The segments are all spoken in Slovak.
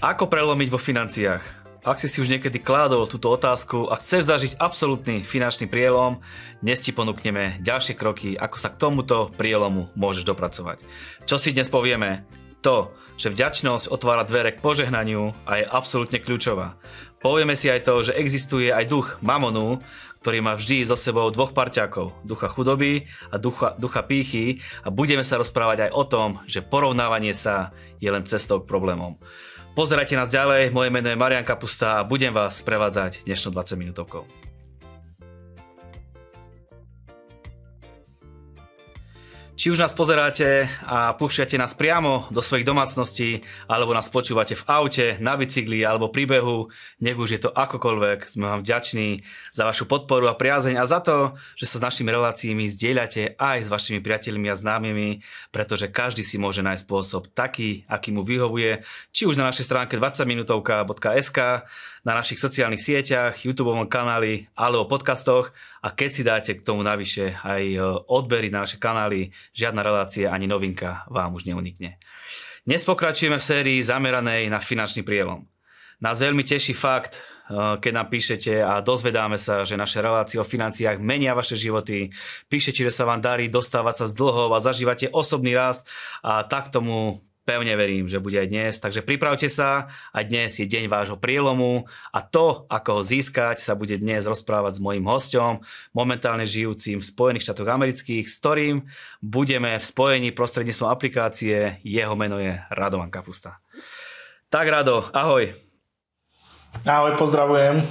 Ako prelomiť vo financiách? Ak si už niekedy kládol túto otázku a chceš zažiť absolútny finančný prielom, dnes ti ponúkneme ďalšie kroky, ako sa k tomuto prielomu môžeš dopracovať. Čo si dnes povieme? To, že vďačnosť otvára dvere k požehnaniu a je absolútne kľúčová. Povieme si aj to, že existuje aj duch mamonu, ktorý má vždy so sebou dvoch parťákov, ducha chudoby a ducha pýchy, a budeme sa rozprávať aj o tom, že porovnávanie sa je len cestou k problémom. Pozerajte nás ďalej, moje meno je Marian Kapusta a budem vás sprevádzať dnešnou 20 minútovkou. Či už nás pozeráte a púšťate nás priamo do svojich domácností, alebo nás počúvate v aute, na bicykli alebo pri behu, nech už je to akokoľvek, sme vám vďační za vašu podporu a priazeň a za to, že sa s našimi reláciami zdieľate aj s vašimi priateľmi a známymi, pretože každý si môže nájsť spôsob taký, aký mu vyhovuje, či už na našej stránke 20minutovka.sk, na našich sociálnych sieťach, YouTube kanáli alebo podcastoch, a keď si dáte k tomu navyše aj odbery na naše kanály, žiadna relácia ani novinka vám už neunikne. Dnes pokračujeme v sérii zameranej na finančný prielom. Nás veľmi teší fakt, keď nám píšete, a dozvedáme sa, že naše relácie o financiách menia vaše životy. Píšete, že sa vám darí dostávať sa z dlhov a zažívate osobný rast, a tak tomu pevne verím, že bude aj dnes. Takže pripravte sa, a dnes je deň vášho prielomu a to, ako ho získať, sa bude dnes rozprávať s mojím hosťom, momentálne žijúcim v Spojených štátoch amerických, s ktorým budeme v spojení prostredníctvom aplikácie. Jeho meno je Radovan Kapusta. Tak Rado, ahoj. Ahoj, pozdravujem.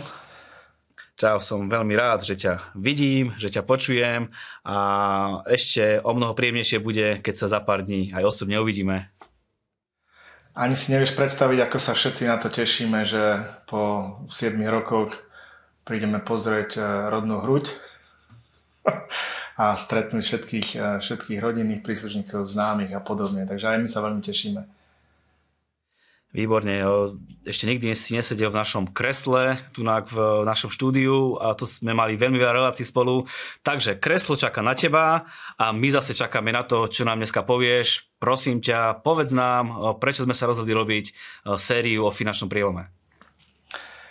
Čau, som veľmi rád, že ťa vidím, že ťa počujem, a ešte o mnoho príjemnejšie bude, keď sa za pár dní aj osobne uvidíme. Ani si nevieš predstaviť, ako sa všetci na to tešíme, že po 7 rokoch prídeme pozrieť rodnú hruď a stretnúť všetkých rodinných príslušníkov, známych a podobne. Takže aj my sa veľmi tešíme. Výborne. Ešte nikdy si nesedel v našom kresle, tu v našom štúdiu, a to sme mali veľmi veľa relácií spolu. Takže kreslo čaká na teba a my zase čakáme na to, čo nám dneska povieš. Prosím ťa, povedz nám, prečo sme sa rozhodli robiť sériu o finančnom prielome.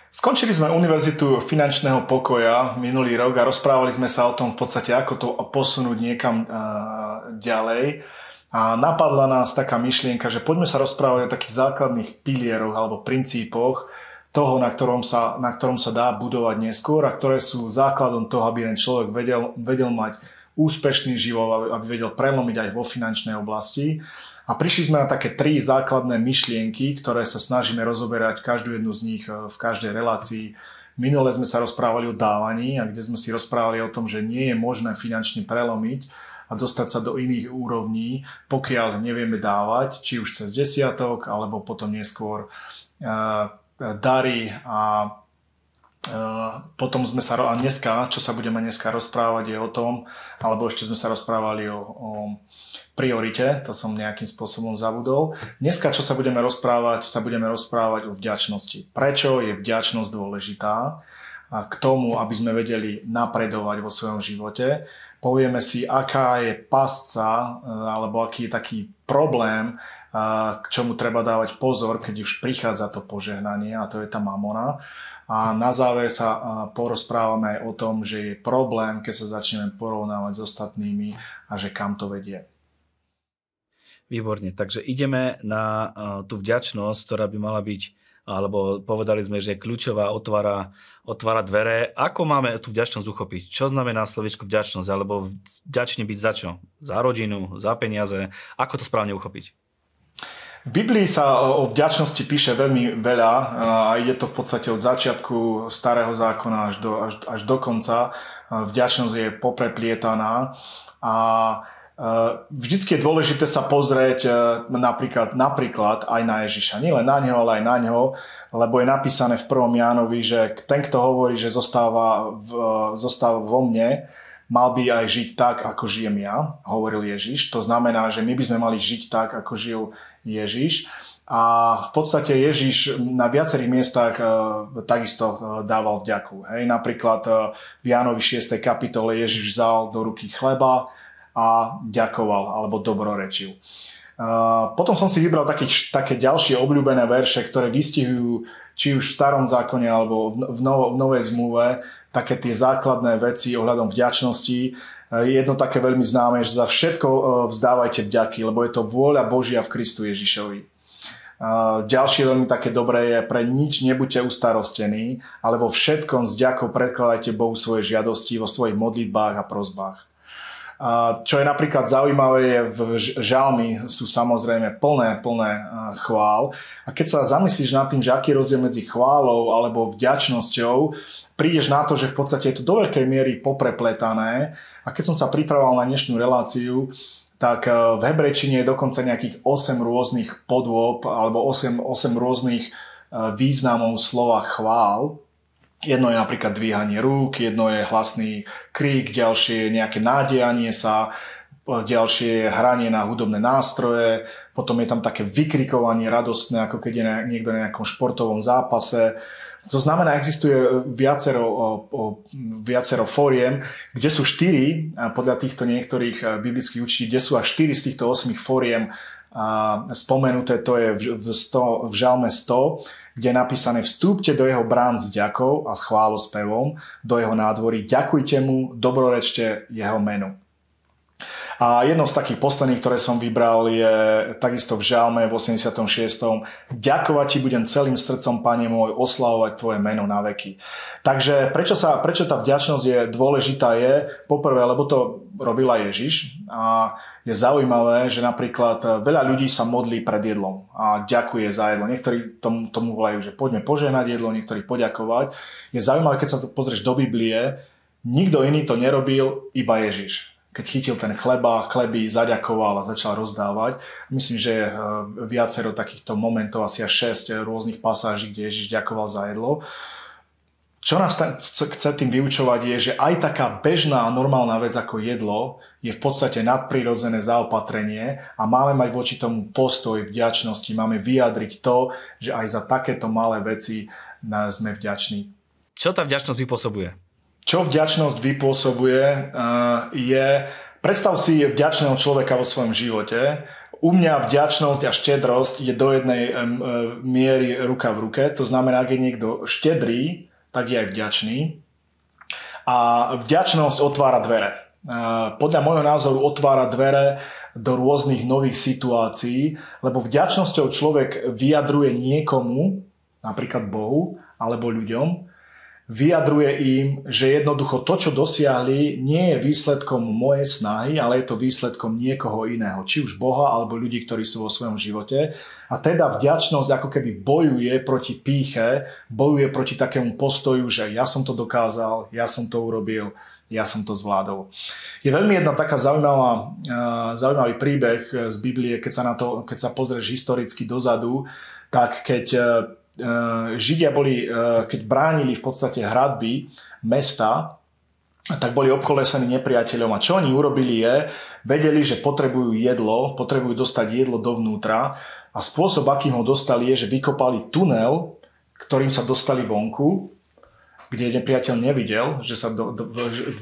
Skončili sme Univerzitu finančného pokoja minulý rok a rozprávali sme sa o tom v podstate, ako to posunúť niekam ďalej. A napadla nás taká myšlienka, že poďme sa rozprávať o takých základných pilieroch alebo princípoch toho, na ktorom sa dá budovať neskôr, a ktoré sú základom toho, aby ten človek vedel mať úspešný život, aby vedel prelomiť aj vo finančnej oblasti. A prišli sme na také tri základné myšlienky, ktoré sa snažíme rozoberať každú jednu z nich v každej relácii. Minule sme sa rozprávali o dávaní, a kde sme si rozprávali o tom, že nie je možné finančne prelomiť a dostať sa do iných úrovní, pokiaľ nevieme dávať, či už cez desiatok, alebo potom neskôr dary. A potom sme sa, a dneska, čo sa budeme dneska rozprávať, je o tom, alebo ešte sme sa rozprávali o priorite, to som nejakým spôsobom zabudol. Dneska, čo sa budeme rozprávať o vďačnosti. Prečo je vďačnosť dôležitá k tomu, aby sme vedeli napredovať vo svojom živote. Povieme si, aká je pasca, alebo aký je taký problém, k čomu treba dávať pozor, keď už prichádza to požehnanie, a to je tá mamona. A na záver sa porozprávame aj o tom, že je problém, keď sa začneme porovnávať s ostatnými a že kam to vedie. Výborne, takže ideme na tú vďačnosť, ktorá by mala byť, alebo povedali sme, že kľúčová, otvára dvere. Ako máme tú vďačnosť uchopiť? Čo znamená slovičko vďačnosť? Alebo vďačný byť za čo? Za rodinu, za peniaze? Ako to správne uchopiť? V Biblii sa o vďačnosti píše veľmi veľa a ide to v podstate od začiatku Starého zákona až do konca. Vďačnosť je popreplietaná a vždycky je dôležité sa pozrieť napríklad aj na Ježiša. Nie len na neho, ale aj na neho, lebo je napísané v 1. Jánovi, že ten, kto hovorí, že zostáva vo mne, mal by aj žiť tak, ako žijem ja, hovoril Ježiš. To znamená, že my by sme mali žiť tak, ako žil Ježiš. A v podstate Ježiš na viacerých miestach takisto dával vďaku. Hej, napríklad v Jánovi 6. kapitole Ježiš vzal do ruky chleba a ďakoval alebo dobrorečil. Potom som si vybral také ďalšie obľúbené verše, ktoré vystihujú či už v starom zákone alebo v novej zmluve také tie základné veci ohľadom vďačnosti. Jedno také veľmi známe, že za všetko vzdávajte vďaky, lebo je to vôľa Božia v Kristu Ježišovi. Ďalšie veľmi také dobré je: pre nič nebuďte ustarostení, ale vo všetkom s vďakou predkladajte Bohu svoje žiadosti vo svojich modlitbách a prosbách. Čo je napríklad zaujímavé, je žalmy sú samozrejme plné chvál. A keď sa zamyslíš nad tým, že aký rozdiel medzi chválou alebo vďačnosťou, prídeš na to, že v podstate je to do veľkej miery poprepletané. A keď som sa pripravoval na dnešnú reláciu, tak v hebrejčine je dokonca nejakých 8 rôznych podôb alebo 8 rôznych významov slova chvál. Jedno je napríklad dvíhanie rúk, jedno je hlasný krík, ďalšie je nejaké nádejanie sa, ďalšie je hranie na hudobné nástroje, potom je tam také vykrikovanie radostné, ako keď je niekto na nejakom športovom zápase. To znamená, existuje viacero foriem, kde sú 4, podľa týchto niektorých biblických učí, kde sú až 4 z týchto 8 foriem spomenuté. To je v žalme 100, kde je napísané: vstúpte do jeho brán s ďakou a chválospevom, do jeho nádvorí ďakujte mu, dobrorečte jeho menu. A jedno z takých posledných, ktoré som vybral, je takisto v žalme v 86. Ďakovať ti budem celým srdcom, Pane môj, oslavovať tvoje meno na veky. Takže prečo tá vďačnosť je dôležitá, je poprvé, lebo to robila Ježiš. A je zaujímavé, že napríklad veľa ľudí sa modlí pred jedlom a ďakuje za jedlo. Niektorí tomu volajú, že poďme požehnať jedlo, niektorí poďakovať. Je zaujímavé, keď sa pozrieš do Biblie, nikto iný to nerobil, iba Ježiš. Keď chytil ten chleby zaďakoval a začal rozdávať. Myslím, že viacero takýchto momentov, asi až 6 rôznych pasáží, kde Ježiš ďakoval za jedlo. Čo nás chce tým vyučovať je, že aj taká bežná a normálna vec ako jedlo je v podstate nadprirodzené zaopatrenie a máme mať voči tomu postoj vďačnosti, máme vyjadriť to, že aj za takéto malé veci sme vďační. Čo tá vďačnosť vypôsobuje? Čo vďačnosť vypôsobuje, je... Predstav si vďačného človeka vo svojom živote. U mňa vďačnosť a štedrosť ide do jednej miery ruka v ruke. To znamená, ak je niekto štedrý, tak je aj vďačný. A vďačnosť otvára dvere. Podľa môjho názoru otvára dvere do rôznych nových situácií, lebo vďačnosťou človek vyjadruje niekomu, napríklad Bohu alebo ľuďom, vyjadruje im, že jednoducho to, čo dosiahli, nie je výsledkom mojej snahy, ale je to výsledkom niekoho iného, či už Boha alebo ľudí, ktorí sú vo svojom živote. A teda vďačnosť ako keby bojuje proti pýche, bojuje proti takému postoju, že ja som to dokázal, ja som to urobil, ja som to zvládol. Je veľmi jedna taká zaujímavý príbeh z Biblie, keď sa pozrieš historicky dozadu, tak keď Židia keď bránili v podstate hradby mesta, tak boli obkolesení nepriateľom. A čo oni urobili je, vedeli, že potrebujú jedlo, potrebujú dostať jedlo dovnútra a spôsob, akým ho dostali, je, že vykopali tunel, ktorým sa dostali vonku, kde nepriateľ nevidel,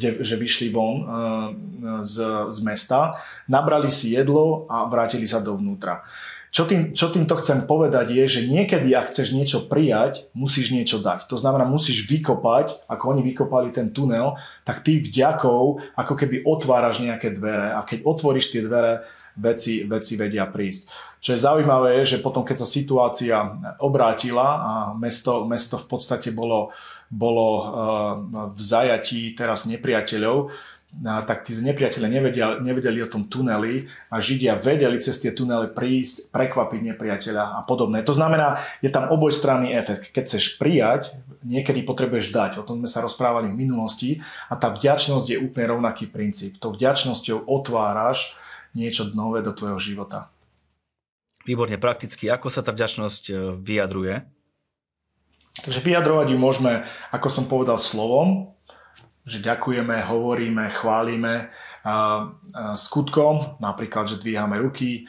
že vyšli von z mesta, nabrali si jedlo a vrátili sa dovnútra. Čo týmto chcem povedať je, že niekedy, ak chceš niečo prijať, musíš niečo dať. To znamená, musíš vykopať, ako oni vykopali ten tunel, tak ty vďakou ako keby otváraš nejaké dvere a keď otvoríš tie dvere, veci vedia prísť. Čo je zaujímavé je, že potom, keď sa situácia obrátila a mesto v podstate bolo v zajatí teraz nepriateľov, tak tí nepriatelia nevedeli o tom tuneli a Židia vedeli cez tie tunely prísť, prekvapiť nepriateľa a podobné. To znamená, je tam obojstranný efekt. Keď chceš prijať, niekedy potrebuješ dať. O tom sme sa rozprávali v minulosti a tá vďačnosť je úplne rovnaký princíp. Tou vďačnosťou otváraš niečo nové do tvojho života. Výborne, prakticky. Ako sa tá vďačnosť vyjadruje? Takže vyjadrovať ju môžeme, ako som povedal, slovom, že ďakujeme, hovoríme, chválime, skutkom, napríklad, že dvíhame ruky,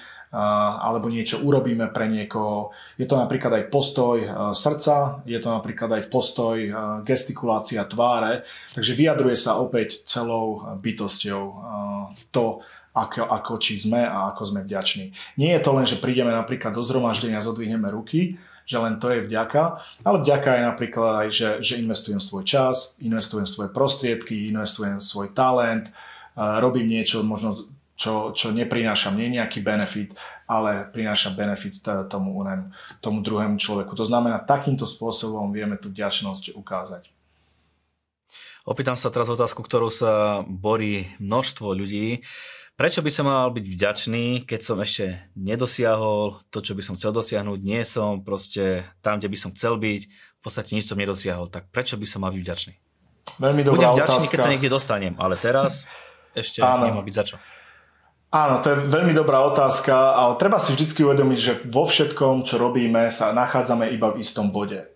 alebo niečo urobíme pre niekoho. Je to napríklad aj postoj srdca, je to napríklad aj postoj gestikulácia tváre, takže vyjadruje sa opäť celou bytosťou to, ako či sme a ako sme vďační. Nie je to len, že prídeme napríklad do zhromaždenia a zodvihneme ruky, že len to je vďaka, ale vďaka je napríklad aj, že investujem svoj čas, investujem svoje prostriedky, investujem svoj talent, robím niečo možno, čo neprináša mne nejaký benefit, ale prináša benefit tomu druhému človeku. To znamená, takýmto spôsobom vieme tú vďačnosť ukázať. Opýtam sa teraz otázku, ktorou sa borí množstvo ľudí. Prečo by som mal byť vďačný, keď som ešte nedosiahol to, čo by som chcel dosiahnuť? Nie som proste tam, kde by som chcel byť. V podstate nič som nedosiahol. Tak prečo by som mal byť vďačný? Veľmi dobrá otázka. Budem vďačný, keď sa niekde dostanem, ale teraz ešte nemá byť za čo. Áno, to je veľmi dobrá otázka, ale treba si vždy uvedomiť, že vo všetkom, čo robíme, sa nachádzame iba v istom bode.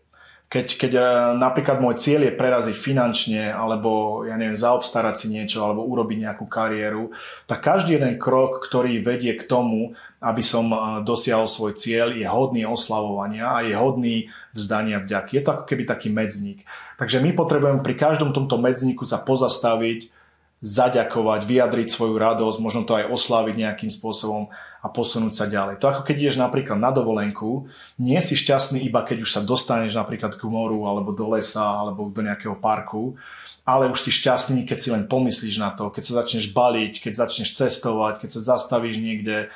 Keď napríklad môj cieľ je preraziť finančne, alebo ja neviem, zaobstarať si niečo, alebo urobiť nejakú kariéru, tak každý jeden krok, ktorý vedie k tomu, aby som dosiahol svoj cieľ, je hodný oslavovania a je hodný vzdania vďaky. Je to ako keby taký medzník. Takže my potrebujeme pri každom tomto medzníku sa pozastaviť, zaďakovať, vyjadriť svoju radosť, možno to aj oslaviť nejakým spôsobom a posunúť sa ďalej. To ako keď ideš napríklad na dovolenku, nie si šťastný iba keď už sa dostaneš napríklad k moru, alebo do lesa, alebo do nejakého parku, ale už si šťastný, keď si len pomyslíš na to, keď sa začneš baliť, keď začneš cestovať, keď sa zastavíš niekde.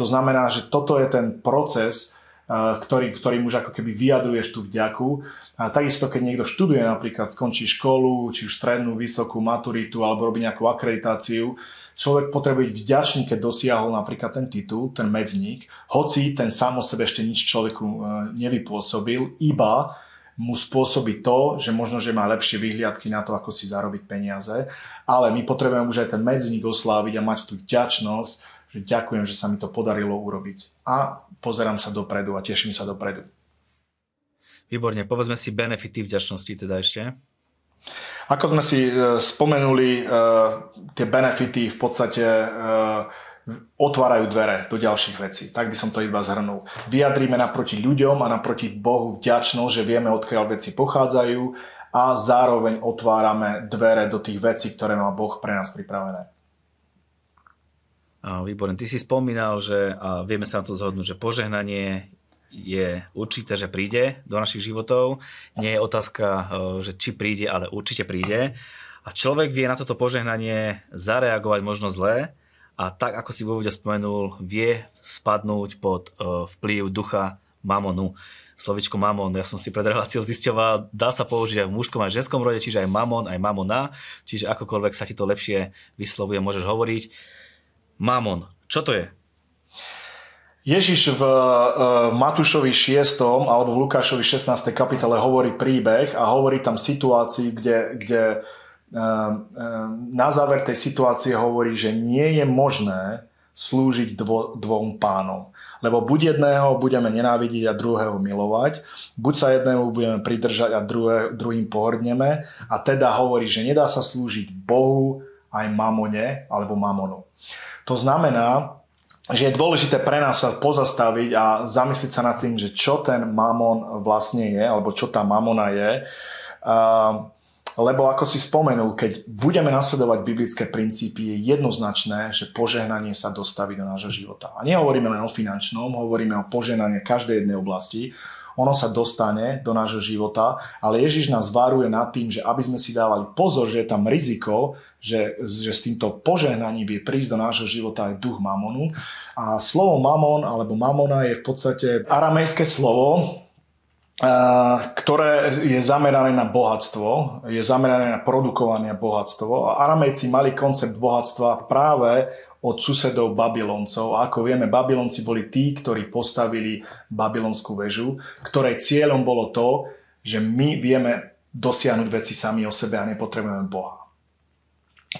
To znamená, že toto je ten proces, ktorým už ako keby vyjaduješ tú vďaku. A takisto, keď niekto študuje, napríklad skončí školu, či už strednú, vysokú, maturitu, alebo robí nejakú akreditáciu, človek potrebuje byť vďačný, keď dosiahol napríklad ten titul, ten medzník, hoci ten sám o sebe ešte nič človeku nevypôsobil, iba mu spôsobí to, že možno, že má lepšie vyhliadky na to, ako si zarobiť peniaze, ale my potrebujeme už aj ten medzník osláviť a mať tú vďačnosť, že ďakujem, že sa mi to podarilo urobiť. A pozerám sa dopredu a teším sa dopredu. Výborne, povedzme si benefity vďačnosti teda ešte. Ako sme si spomenuli, tie benefity v podstate otvárajú dvere do ďalších vecí. Tak by som to iba zhrnul. Vyjadríme naproti ľuďom a naproti Bohu vďačnosť, že vieme, odkiaľ veci pochádzajú a zároveň otvárame dvere do tých vecí, ktoré má Boh pre nás pripravené. Výborné. Ty si spomínal, že a vieme sa na to zhodnúť, že požehnanie je určité, že príde do našich životov. Nie je otázka, že či príde, ale určite príde. A človek vie na toto požehnanie zareagovať možno zle a tak, ako si vo úvode spomenul, vie spadnúť pod vplyv ducha mamonu. Slovičko mamon, ja som si pred reláciou zisťoval, dá sa použiť aj v mužskom, aj ženskom rode, čiže aj mamon, aj mamona. Čiže akokoľvek sa ti to lepšie vyslovuje, môžeš hovoriť. Mamon, čo to je? Ježiš v Matúšovi 6. alebo v Lukášovi 16. kapitole hovorí príbeh a hovorí tam situácii, kde na záver tej situácie hovorí, že nie je možné slúžiť dvom pánom. Lebo buď jedného budeme nenávidieť a druhého milovať, buď sa jednému budeme pridržať a druhým pohrdneme. A teda hovorí, že nedá sa slúžiť Bohu aj mamone alebo mamonu. To znamená, že je dôležité pre nás sa pozastaviť a zamyslieť sa nad tým, že čo ten mamon vlastne je, alebo čo tá mamona je. Lebo ako si spomenul, keď budeme nasledovať biblické princípy, je jednoznačné, že požehnanie sa dostaví do nášho života. A nehovoríme len o finančnom, hovoríme o požehnanie každej jednej oblasti. Ono sa dostane do nášho života, ale Ježiš nás varuje nad tým, že aby sme si dávali pozor, že je tam riziko, že s týmto požehnaním vie prísť do nášho života aj duch mamonu. A slovo mamon alebo mamona je v podstate aramejské slovo, ktoré je zamerané na bohatstvo, je zamerané na produkovanie bohatstvo. A aramejci mali koncept bohatstva práve od susedov Babyloncov. A ako vieme, Babylonci boli tí, ktorí postavili babylonskú väžu, ktorej cieľom bolo to, že my vieme dosiahnuť veci sami o sebe a nepotrebujeme Boha.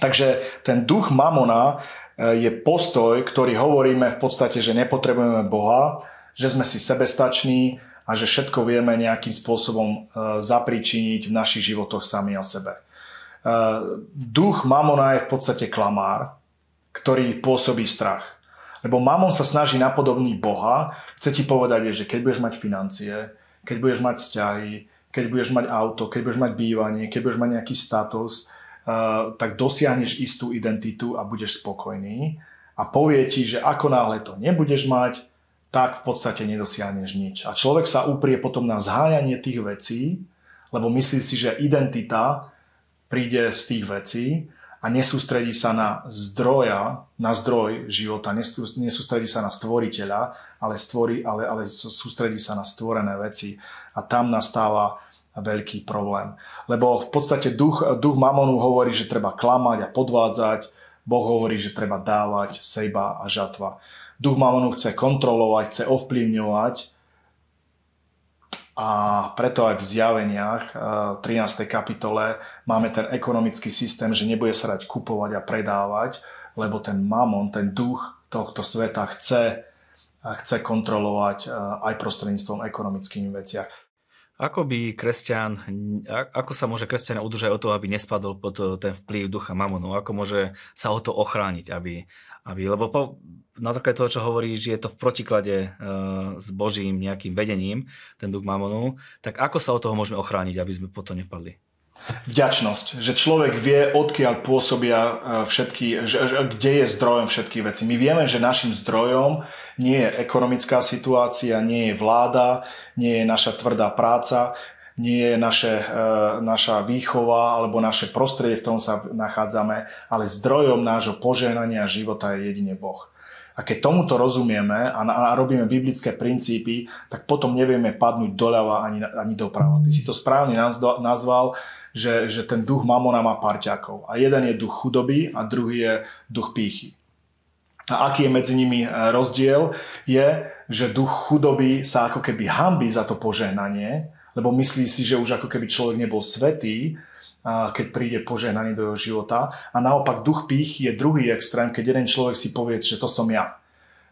Takže ten duch mamona je postoj, ktorý hovoríme v podstate, že nepotrebujeme Boha, že sme si sebestační a že všetko vieme nejakým spôsobom zapríčiniť v našich životoch sami o sebe. Duch mamona je v podstate klamár, ktorý pôsobí strach. Lebo mamon sa snaží napodobniť Boha, chce ti povedať, že keď budeš mať financie, keď budeš mať vzťahy, keď budeš mať auto, keď budeš mať bývanie, keď budeš mať nejaký status, tak dosiahneš istú identitu a budeš spokojný. A povie ti, že ako náhle to nebudeš mať, tak v podstate nedosiahneš nič. A človek sa uprie potom na zháňanie tých vecí, lebo myslí si, že identita príde z tých vecí a nesústredí sa na zdroj života, nesústredí sa na stvoriteľa, ale sústredí sa na stvorené veci. A tam nastáva veľký problém. Lebo v podstate duch mamonu hovorí, že treba klamať a podvádzať, Boh hovorí, že treba dávať, sejba a žatva. Duch mamonu chce kontrolovať, chce ovplyvňovať, a preto aj v Zjaveniach, 13. kapitole, máme ten ekonomický systém, že nebude sa dať kupovať a predávať, lebo ten mamon, ten duch tohto sveta chce kontrolovať aj prostredníctvom ekonomických vecí. Ako sa môže kresťan udržať o to, aby nespadol pod ten vplyv ducha mamonu? Ako môže sa o to ochrániť? Lebo na základe toho, čo hovoríš, je to v protiklade s Božím nejakým vedením, ten duch mamonu. Tak ako sa od toho môžeme ochrániť, aby sme pod to nevpadli? Vďačnosť. Že človek vie, odkiaľ pôsobia všetky, kde je zdrojom všetkých vecí. My vieme, že našim zdrojom nie je ekonomická situácia, nie je vláda, nie je naša tvrdá práca, nie je naša výchova alebo naše prostredie, v ktorom sa nachádzame, ale zdrojom nášho požehnania života je jedine Boh. A keď tomuto rozumieme a robíme biblické princípy, tak potom nevieme padnúť doľava ani doprava. Ty si to správne nazval, že ten duch mamona má parťákov. A jeden je duch chudoby a druhý je duch pýchy. A aký je medzi nimi rozdiel, je, že duch chudoby sa ako keby hanbí za to požehnanie, lebo myslí si, že už ako keby človek nebol svätý, keď príde požehnanie do jeho života. A naopak duch pýchy je druhý extrém, keď jeden človek si povie, že to som ja.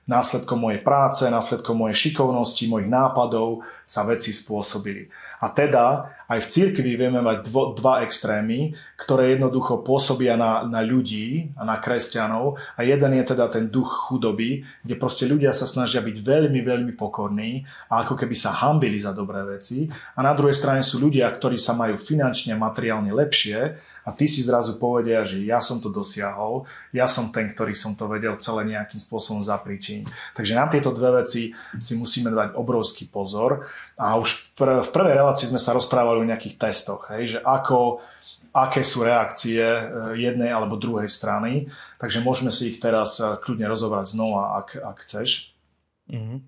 Následkom mojej práce, následkom mojej šikovnosti, mojich nápadov sa veci spôsobili. A teda aj v cirkvi vieme mať dva extrémy, ktoré jednoducho pôsobia na ľudí a na kresťanov. A jeden je teda ten duch chudoby, kde proste ľudia sa snažia byť veľmi, veľmi pokorní a ako keby sa hanbili za dobré veci. A na druhej strane sú ľudia, ktorí sa majú finančne a materiálne lepšie, a ty si zrazu povedia, že ja som to dosiahol, ja som ten, ktorý som to vedel celé nejakým spôsobom zapríčiniť. Takže na tieto dve veci si musíme dať obrovský pozor. A už v prvej relácii sme sa rozprávali o nejakých testoch, že aké sú reakcie jednej alebo druhej strany. Takže môžeme si ich teraz kľudne rozobrať znova, ak chceš.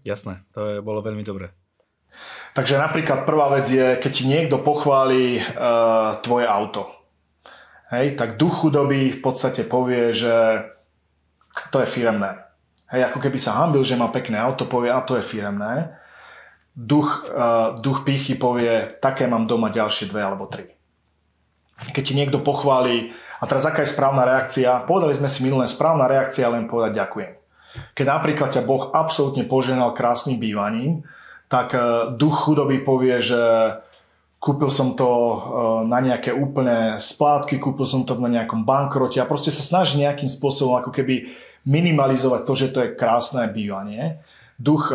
Jasné, to bolo veľmi dobré. Takže napríklad prvá vec je, keď ti niekto pochváli tvoje auto. Tak duch chudoby v podstate povie, že to je firemné. Ako keby sa hanbil, že má pekné auto, povie, a to je firemné. Duch pýchy povie, také mám doma ďalšie dve alebo tri. Keď ti niekto pochváli, a teraz aká je správna reakcia? Povedali sme si minulé, správna reakcia len povedať ďakujem. Keď napríklad ťa Boh absolútne požehnal krásnym bývaním, tak duch chudoby povie, že kúpil som to na nejaké úplné splátky, kúpil som to na nejakom bankrote a proste sa snaží nejakým spôsobom ako keby minimalizovať to, že to je krásne bývanie. Duch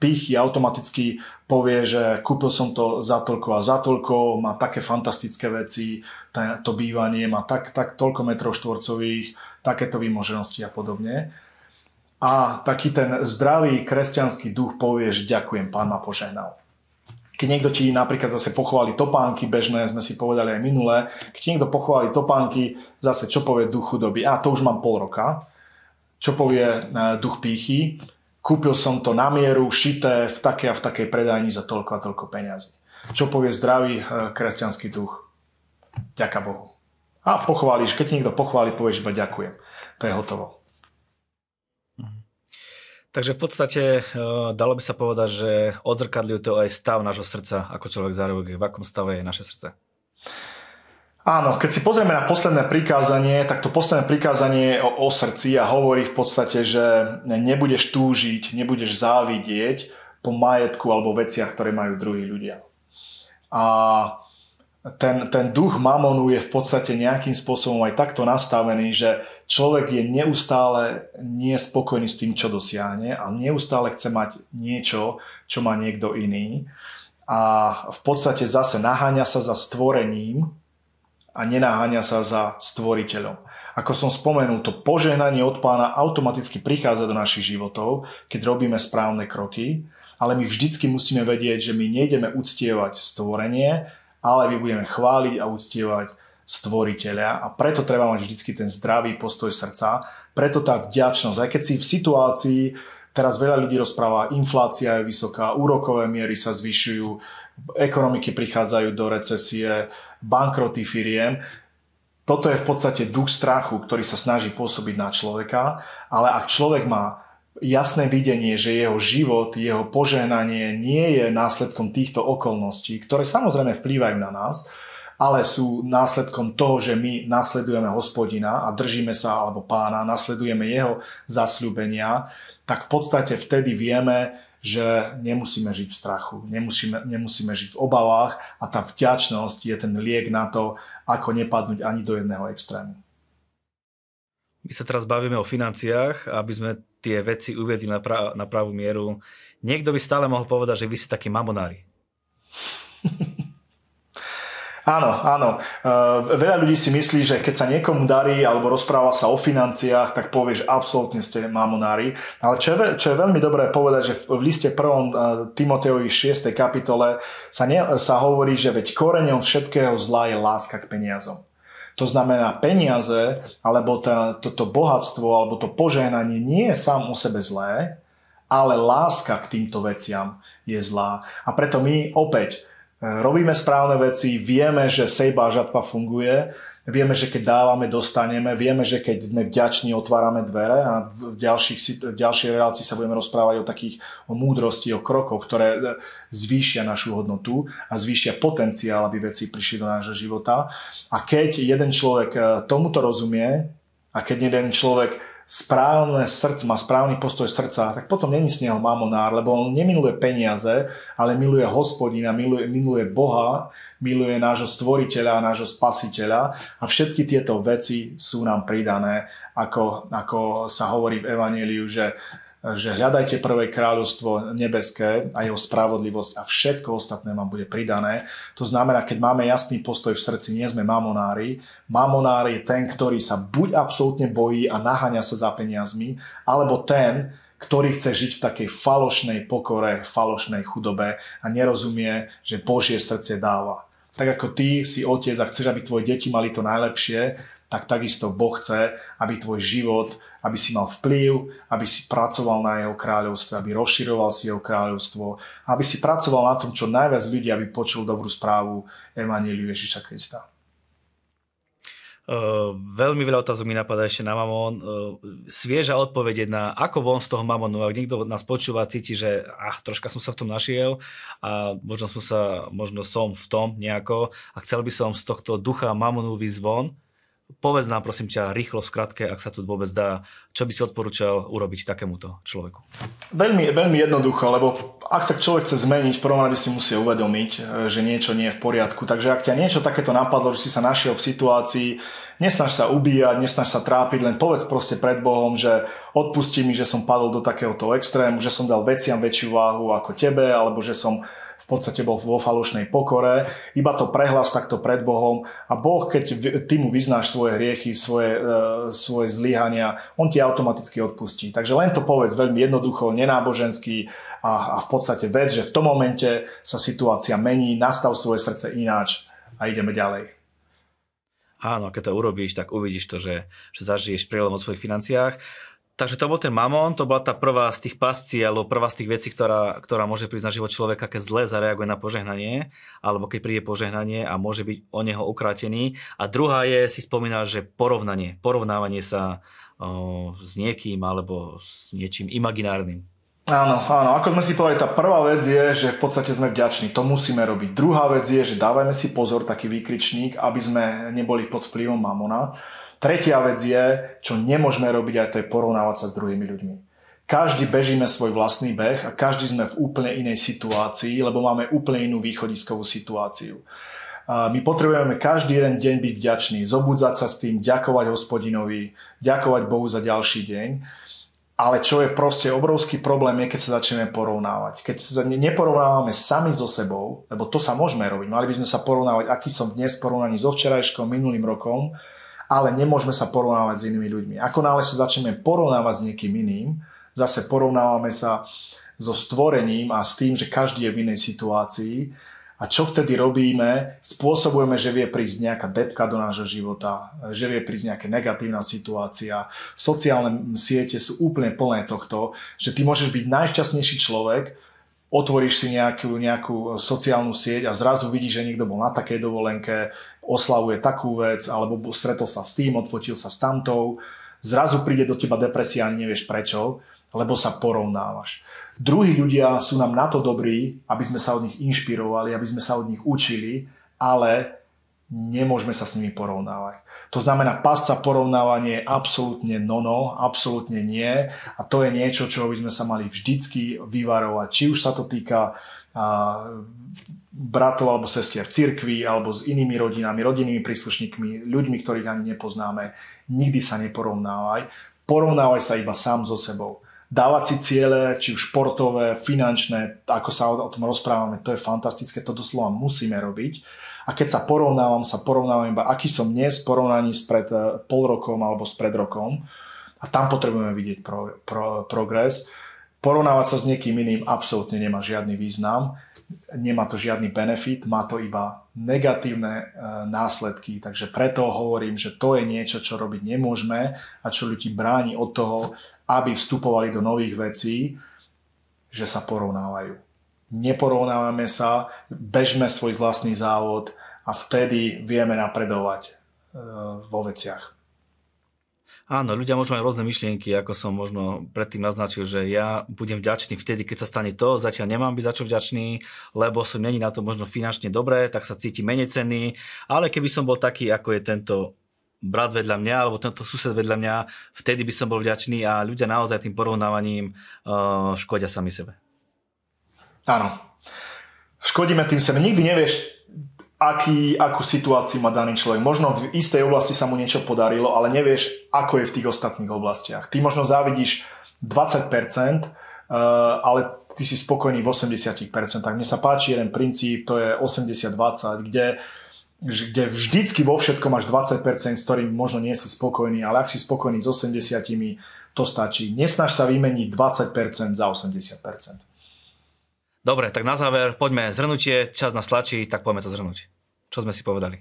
pýchy automaticky povie, že kúpil som to za toľko, má také fantastické veci, to bývanie má tak toľko metrov štvorcových, takéto výmoženosti a podobne. A taký ten zdravý kresťanský duch povie, že ďakujem, Pán ma požehnal. Keď niekto ti napríklad zase pochváli topánky, bežné, sme si povedali aj minulé, keď niekto pochváli topánky, zase čo povie duch chudoby? To už mám pol roka. Čo povie duch pýchy? Kúpil som to na mieru, šité, v takej a v takej predajni za toľko a toľko peňazí. Čo povie zdravý kresťanský duch? Ďaká Bohu. A pochváliš, keď niekto pochváli, povieš iba ďakujem. To je hotovo. Takže v podstate dalo by sa povedať, že odzrkadľuje to aj stav nášho srdca, ako človek zareaguje, v akom stave je naše srdce. Áno, keď si pozrieme na posledné prikázanie, tak to posledné prikázanie je o srdci a hovorí v podstate, že nebudeš túžiť, nebudeš závidieť po majetku alebo veciach, ktoré majú druhí ľudia. A ten duch mamonu je v podstate nejakým spôsobom aj takto nastavený, že človek je neustále nespokojný s tým, čo dosiahne a neustále chce mať niečo, čo má niekto iný. A v podstate zase naháňa sa za stvorením a nenaháňa sa za stvoriteľom. Ako som spomenul, to požehnanie od Pána automaticky prichádza do našich životov, keď robíme správne kroky, ale my vždycky musíme vedieť, že my nejdeme uctievať stvorenie, ale my budeme chváliť a uctievať stvoriteľa, a preto treba mať vždycky ten zdravý postoj srdca, preto tá vďačnosť. Aj keď si v situácii, teraz veľa ľudí rozpráva, inflácia je vysoká, úrokové miery sa zvyšujú, ekonomiky prichádzajú do recesie, bankroty firiem. Toto je v podstate duch strachu, ktorý sa snaží pôsobiť na človeka, ale ak človek má jasné videnie, že jeho život, jeho požehnanie nie je následkom týchto okolností, ktoré samozrejme vplývajú na nás, ale sú následkom toho, že my nasledujeme Hospodina a držíme sa, alebo Pána, nasledujeme jeho zasľúbenia, tak v podstate vtedy vieme, že nemusíme žiť v strachu, nemusíme žiť v obavách, a tá vďačnosť je ten liek na to, ako nepadnúť ani do jedného extrému. My sa teraz bavíme o financiách, aby sme tie veci uviedli na pravú mieru. Niekto by stále mohol povedať, že vy ste takí mamonári. Áno. Veľa ľudí si myslí, že keď sa niekomu darí alebo rozpráva sa o financiách, tak povie, že absolútne ste mamonári. Ale čo je veľmi dobré povedať, že v liste 1. Timotejovi 6. kapitole sa hovorí, že veď koreňom všetkého zla je láska k peniazom. To znamená, peniaze alebo toto bohatstvo alebo to požehnanie nie je sám o sebe zlé, ale láska k týmto veciam je zlá. A preto my opäť robíme správne veci, vieme, že sejba a žatva funguje, vieme, že keď dávame, dostaneme, vieme, že keď sme vďační, otvárame dvere, a v ďalšej relácii sa budeme rozprávať o múdrosti, o krokoch, ktoré zvýšia našu hodnotu a zvýšia potenciál, aby veci prišli do nášho života. A keď jeden človek tomuto rozumie a keď jeden človek má správny postoj srdca, tak potom není z neho mamonár, lebo on nemiluje peniaze, ale miluje Hospodina, miluje Boha, miluje nášho stvoriteľa, nášho spasiteľa, a všetky tieto veci sú nám pridané, ako sa hovorí v Evanjeliu, že hľadajte prvé kráľovstvo nebeské a jeho spravodlivosť a všetko ostatné vám bude pridané. To znamená, keď máme jasný postoj v srdci, nie sme mamonári. Mamonár je ten, ktorý sa buď absolútne bojí a naháňa sa za peniazmi, alebo ten, ktorý chce žiť v takej falošnej pokore, falošnej chudobe a nerozumie, že Božie srdce dáva. Tak ako ty si otec a chceš, aby tvoje deti mali to najlepšie, tak takisto Boh chce, aby tvoj život, aby si mal vplyv, aby si pracoval na jeho kráľovstve, aby rozširoval si jeho kráľovstvo, aby si pracoval na tom, čo najviac ľudí, aby počul dobrú správu Evanjeliu Ježiša Krista. Veľmi veľa otázok mi napadá ešte na mamon. Svieža odpoveď na ako von z toho mamonu. Ak niekto nás počúva, cíti, že troška som sa v tom našiel a možno som v tom nejako a chcel by som z tohto ducha mamonu výjsť von. Povedz nám, prosím ťa, rýchlo, v skratke, ak sa to vôbec dá, čo by si odporúčal urobiť takémuto človeku? Veľmi, veľmi jednoducho, lebo ak sa človek chce zmeniť, v prvom rade si musí uvedomiť, že niečo nie je v poriadku. Takže ak ťa niečo takéto napadlo, že si sa našiel v situácii, nesnaž sa ubíjať, nesnaž sa trápiť, len povedz proste pred Bohom, že odpusti mi, že som padol do takéhoto extrému, že som dal veciam väčšiu váhu ako tebe, alebo že som v podstate bol vo falošnej pokore, iba to prehlás takto pred Bohom, a Boh, keď ty mu vyznáš svoje hriechy, svoje zlyhania, on ti automaticky odpustí. Takže len to povedz veľmi jednoducho, nenáboženský, a v podstate vedz, že v tom momente sa situácia mení, nastav svoje srdce ináč a ideme ďalej. Áno, keď to urobíš, tak uvidíš to, že zažiješ prelom vo svojich financiách. Takže to bol ten mamon, to bola tá prvá z tých pascí, alebo prvá z tých vecí, ktorá môže prísť na život človeka, keď zle zareaguje na požehnanie, alebo keď príde požehnanie a môže byť o neho ukrátený. A druhá je, si spomínal, že porovnávanie sa s niekým alebo s niečím imaginárnym. Áno. Ako sme si povedali, tá prvá vec je, že v podstate sme vďační. To musíme robiť. Druhá vec je, že dávajme si pozor, taký výkričník, aby sme neboli pod vplyvom mamona. Tretia vec je, čo nemôžeme robiť, aj to je porovnávať sa s druhými ľuďmi. Každý bežíme svoj vlastný beh a každý sme v úplne inej situácii, lebo máme úplne inú východiskovú situáciu. My potrebujeme každý jeden deň byť vďačný, zobudzať sa s tým, ďakovať Hospodinovi, ďakovať Bohu za ďalší deň. Ale čo je proste obrovský problém, je, keď sa začneme porovnávať. Keď sa neporovnávame sami so sebou, lebo to sa môžeme robiť. Mali by sme sa porovnávať, aký som dnes v porovnaní so včerajškom, minulým rokom, ale nemôžeme sa porovnávať s inými ľuďmi. Akonáhle sa začneme porovnávať s niekým iným, zase porovnávame sa so stvorením a s tým, že každý je v inej situácii. A čo vtedy robíme? Spôsobujeme, že vie prísť nejaká depka do nášho života, že vie prísť nejaká negatívna situácia. Sociálne siete sú úplne plné tohto, že ty môžeš byť najšťastnejší človek, otvoríš si nejakú sociálnu sieť a zrazu vidíš, že niekto bol na takej dovolenke, oslavuje takú vec, alebo stretol sa s tým, odfotil sa s tamtou. Zrazu príde do teba depresia, ani nevieš prečo, lebo sa porovnávaš. Druhí ľudia sú nám na to dobrí, aby sme sa od nich inšpirovali, aby sme sa od nich učili, ale nemôžeme sa s nimi porovnávať. To znamená, pasca porovnávanie je absolútne no, absolútne nie. A to je niečo, čoho by sme sa mali vždycky vyvarovať. Či už sa to týka bratov alebo sestier v cirkvi, alebo s inými rodinami, rodinnými príslušníkmi, ľuďmi, ktorých ani nepoznáme. Nikdy sa neporovnávaj. Porovnávaj sa iba sám so sebou. Dávať si ciele, či už športové, finančné, ako sa o tom rozprávame, to je fantastické, to doslova musíme robiť. A keď sa porovnávam iba, aký som dnes v porovnaní spred pol rokom alebo spred rokom. A tam potrebujeme vidieť progres. Porovnávať sa s niekým iným absolútne nemá žiadny význam, nemá to žiadny benefit, má to iba negatívne následky. Takže preto hovorím, že to je niečo, čo robiť nemôžeme a čo ľudí bráni od toho, aby vstupovali do nových vecí, že sa porovnávajú. Neporovnávame sa, bežme svoj vlastný závod a vtedy vieme napredovať vo veciach. Áno, ľudia môžu mať rôzne myšlienky, ako som možno predtým naznačil, že ja budem vďačný vtedy, keď sa stane to, zatiaľ nemám byť za čo vďačný, lebo som není na to možno finančne dobré, tak sa cítim menej cenný, ale keby som bol taký, ako je tento brat vedľa mňa, alebo tento sused vedľa mňa, vtedy by som bol vďačný a ľudia naozaj tým porovnávaním škodia sami sebe. Áno. Škodíme tým sebe. Nikdy nevieš, akú situáciu má daný človek. Možno v istej oblasti sa mu niečo podarilo, ale nevieš, ako je v tých ostatných oblastiach. Ty možno závidíš 20%, ale ty si spokojný v 80%. Mne sa páči jeden princíp, to je 80-20, kde vždycky vo všetkom máš 20%, s ktorým možno nie si spokojný, ale ak si spokojný s 80%, to stačí. Nesnaž sa vymeniť 20% za 80%. Dobre, tak na záver poďme zhrnutie, čas nás tlačí, tak poďme to zhrnúť. Čo sme si povedali?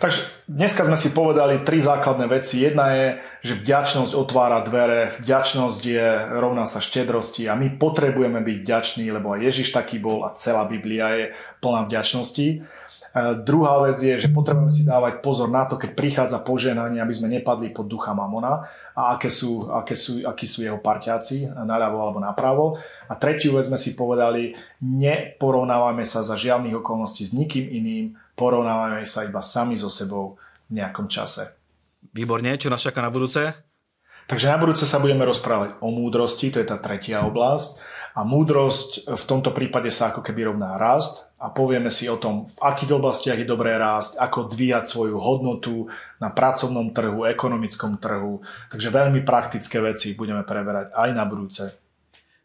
Takže dneska sme si povedali tri základné veci. Jedna je, že vďačnosť otvára dvere, vďačnosť rovná sa štedrosti a my potrebujeme byť vďační, lebo aj Ježiš taký bol a celá Biblia je plná vďačnosti. Druhá vec je, že potrebujeme si dávať pozor na to, keď prichádza požehnanie, aby sme nepadli pod ducha Mamona a akí sú jeho parťáci naľavo alebo napravo. A tretiu vec sme si povedali, neporovnávame sa za žiadnych okolností s nikým iným, porovnávame sa iba sami so sebou v nejakom čase. Výborne, čo nás čaká na budúce? Takže na budúce sa budeme rozprávať o múdrosti, to je tá tretia oblasť. A múdrosť v tomto prípade sa ako keby rovná rast a povieme si o tom, v akých oblastiach je dobré rásť, ako dvíjať svoju hodnotu na pracovnom trhu, ekonomickom trhu. Takže veľmi praktické veci budeme preberať aj na budúce.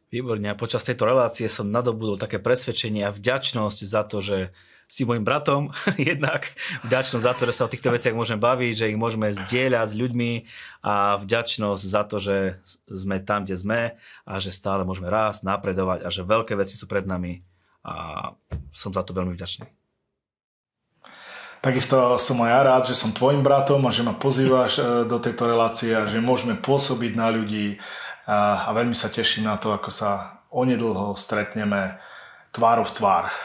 Výborne. A počas tejto relácie som nadobudol také presvedčenie a vďačnosť za to, že si môjim bratom, jednak vďačnosť za to, že sa o týchto veciach môžeme baviť, že ich môžeme zdieľať s ľuďmi a vďačnosť za to, že sme tam, kde sme a že stále môžeme rásť, napredovať a že veľké veci sú pred nami a som za to veľmi vďačný. Takisto som aj ja rád, že som tvojim bratom a že ma pozývaš do tejto relácie a že môžeme pôsobiť na ľudí a veľmi sa teším na to, ako sa onedlho stretneme tvárov v tvár.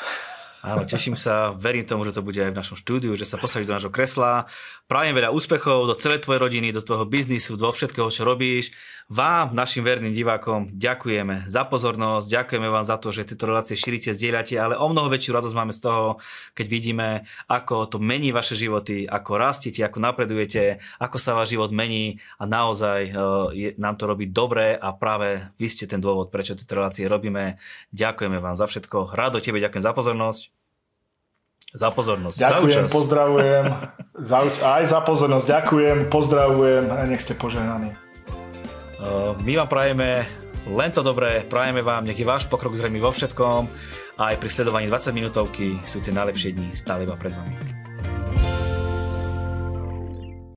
Áno, teším sa, verím tomu, že to bude aj v našom štúdiu, že sa posadíš do nášho kresla. Prajem veľa úspechov do celej tvojej rodiny, do tvojho biznisu, do všetkého, čo robíš. Vám, našim verným divákom, ďakujeme za pozornosť, ďakujeme vám za to, že tieto relácie šírite, zdieľate, ale o mnoho väčšiu radosť máme z toho, keď vidíme, ako to mení vaše životy, ako rastiete, ako napredujete, ako sa váš život mení a naozaj nám to robí dobre a práve vy ste ten dôvod, prečo tieto relácie robíme. Ďakujeme vám za všetko. Rado tebe ďakujem za pozornosť. Za pozornosť. Ďakujem, za pozdravujem. Aj za pozornosť ďakujem, pozdravujem a nech ste požehnaní. My vám prajeme len to dobré, prajeme vám, nech je váš pokrok zrejmý vo všetkom a aj pri sledovaní 20 minútovky sú tie najlepšie dni stále iba pred vami.